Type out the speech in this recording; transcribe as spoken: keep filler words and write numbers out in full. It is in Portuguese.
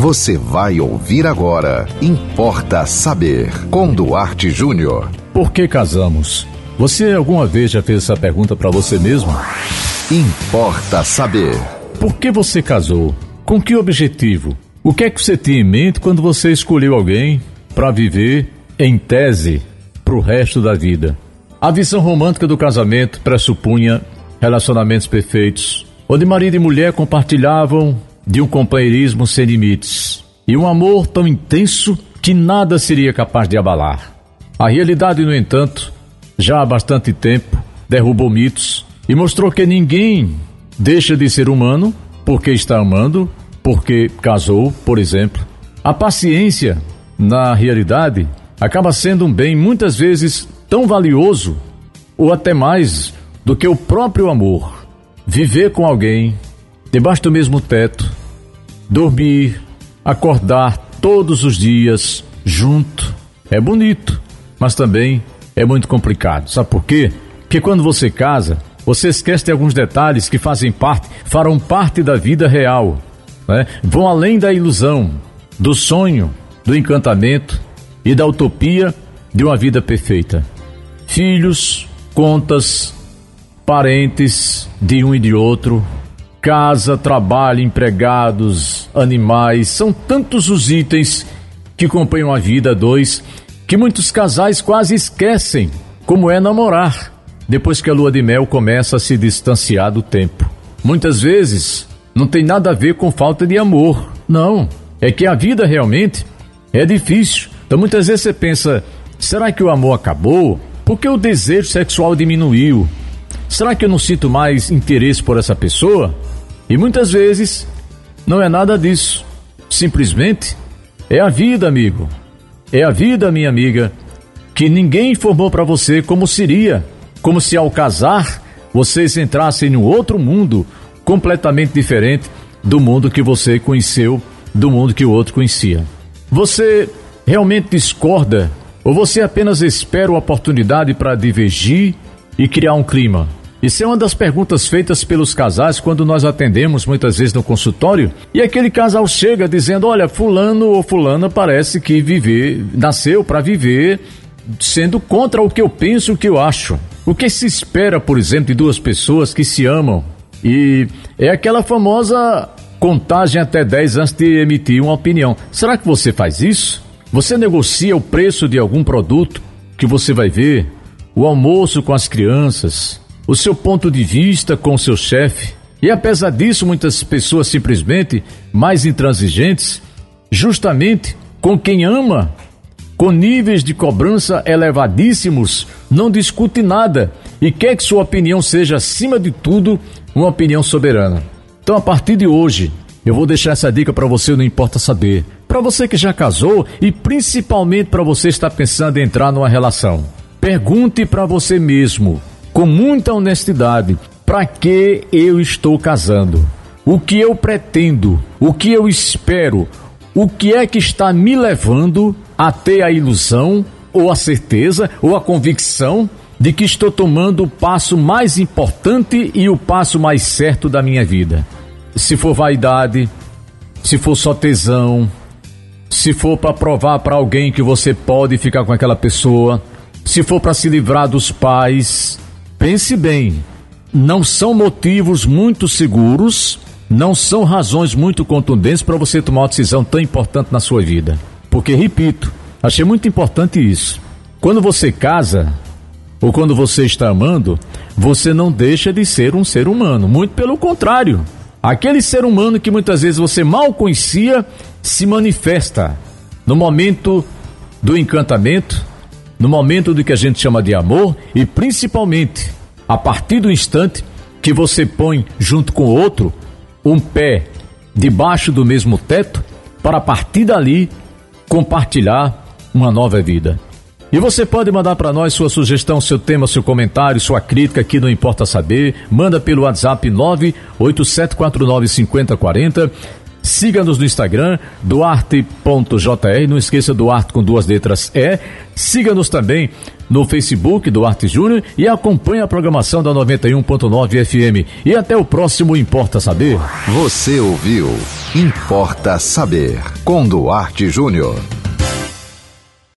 Você vai ouvir agora Importa Saber, com Duarte Júnior. Por que casamos? Você alguma vez já fez essa pergunta para você mesmo? Importa Saber. Por que você casou? Com que objetivo? O que é que você tinha em mente quando você escolheu alguém para viver, em tese, para o resto da vida? A visão romântica do casamento pressupunha relacionamentos perfeitos, onde marido e mulher compartilhavam de um companheirismo sem limites e um amor tão intenso que nada seria capaz de abalar. A realidade, no entanto, já há bastante tempo, derrubou mitos e mostrou que ninguém deixa de ser humano porque está amando, porque casou, por exemplo. A paciência, na realidade, acaba sendo um bem muitas vezes tão valioso ou até mais do que o próprio amor. Viver com alguém debaixo do mesmo teto, dormir, acordar todos os dias junto, é bonito, mas também é muito complicado. Sabe por quê? Porque quando você casa, você esquece de alguns detalhes que fazem parte, farão parte da vida real, né? Vão além da ilusão, do sonho, do encantamento e da utopia de uma vida perfeita. Filhos, contas, parentes de um e de outro, casa, trabalho, empregados, animais, são tantos os itens que acompanham a vida a dois que muitos casais quase esquecem como é namorar depois que a lua de mel começa a se distanciar do tempo. Muitas vezes não tem nada a ver com falta de amor, não. É que a vida realmente é difícil. Então muitas vezes você pensa, será que o amor acabou? Porque o desejo sexual diminuiu? Será que eu não sinto mais interesse por essa pessoa? E muitas vezes não é nada disso. Simplesmente é a vida, amigo. É a vida, minha amiga, que ninguém informou para você como seria. Como se ao casar vocês entrassem num outro mundo completamente diferente do mundo que você conheceu, do mundo que o outro conhecia. Você realmente discorda ou você apenas espera uma oportunidade para divergir e criar um clima? Isso é uma das perguntas feitas pelos casais quando nós atendemos muitas vezes no consultório, e aquele casal chega dizendo, olha, fulano ou fulana parece que viver, nasceu para viver sendo contra o que eu penso, o que eu acho. O que se espera, por exemplo, de duas pessoas que se amam? E é aquela famosa contagem até dez antes de emitir uma opinião. Será que você faz isso? Você negocia o preço de algum produto que você vai ver? O almoço com as crianças, o seu ponto de vista com o seu chefe. E apesar disso, muitas pessoas simplesmente mais intransigentes, justamente com quem ama, com níveis de cobrança elevadíssimos, não discute nada e quer que sua opinião seja, acima de tudo, uma opinião soberana. Então, a partir de hoje, eu vou deixar essa dica para você, não importa saber. Para você que já casou e principalmente para você que está pensando em entrar numa relação. Pergunte para você mesmo, com muita honestidade, para que eu estou casando? O que eu pretendo? O que eu espero? O que é que está me levando a ter a ilusão, ou a certeza, ou a convicção de que estou tomando o passo mais importante e o passo mais certo da minha vida? Se for vaidade, se for só tesão, se for para provar para alguém que você pode ficar com aquela pessoa, se for para se livrar dos pais, pense bem, não são motivos muito seguros, não são razões muito contundentes para você tomar uma decisão tão importante na sua vida. Porque, repito, achei muito importante isso. Quando você casa, ou quando você está amando, você não deixa de ser um ser humano, muito pelo contrário. Aquele ser humano que muitas vezes você mal conhecia, se manifesta no momento do encantamento, no momento do que a gente chama de amor e principalmente a partir do instante que você põe junto com o outro um pé debaixo do mesmo teto para a partir dali compartilhar uma nova vida. E você pode mandar para nós sua sugestão, seu tema, seu comentário, sua crítica aqui no Importa Saber. Manda pelo WhatsApp nove oito sete quatro nove cinco zero quatro zero Siga-nos no Instagram, duarte ponto j e, não esqueça Duarte com duas letras E. Siga-nos também no Facebook, Duarte Júnior, e acompanhe a programação da noventa e um ponto nove F M. E até o próximo Importa Saber. Você ouviu Importa Saber, com Duarte Júnior.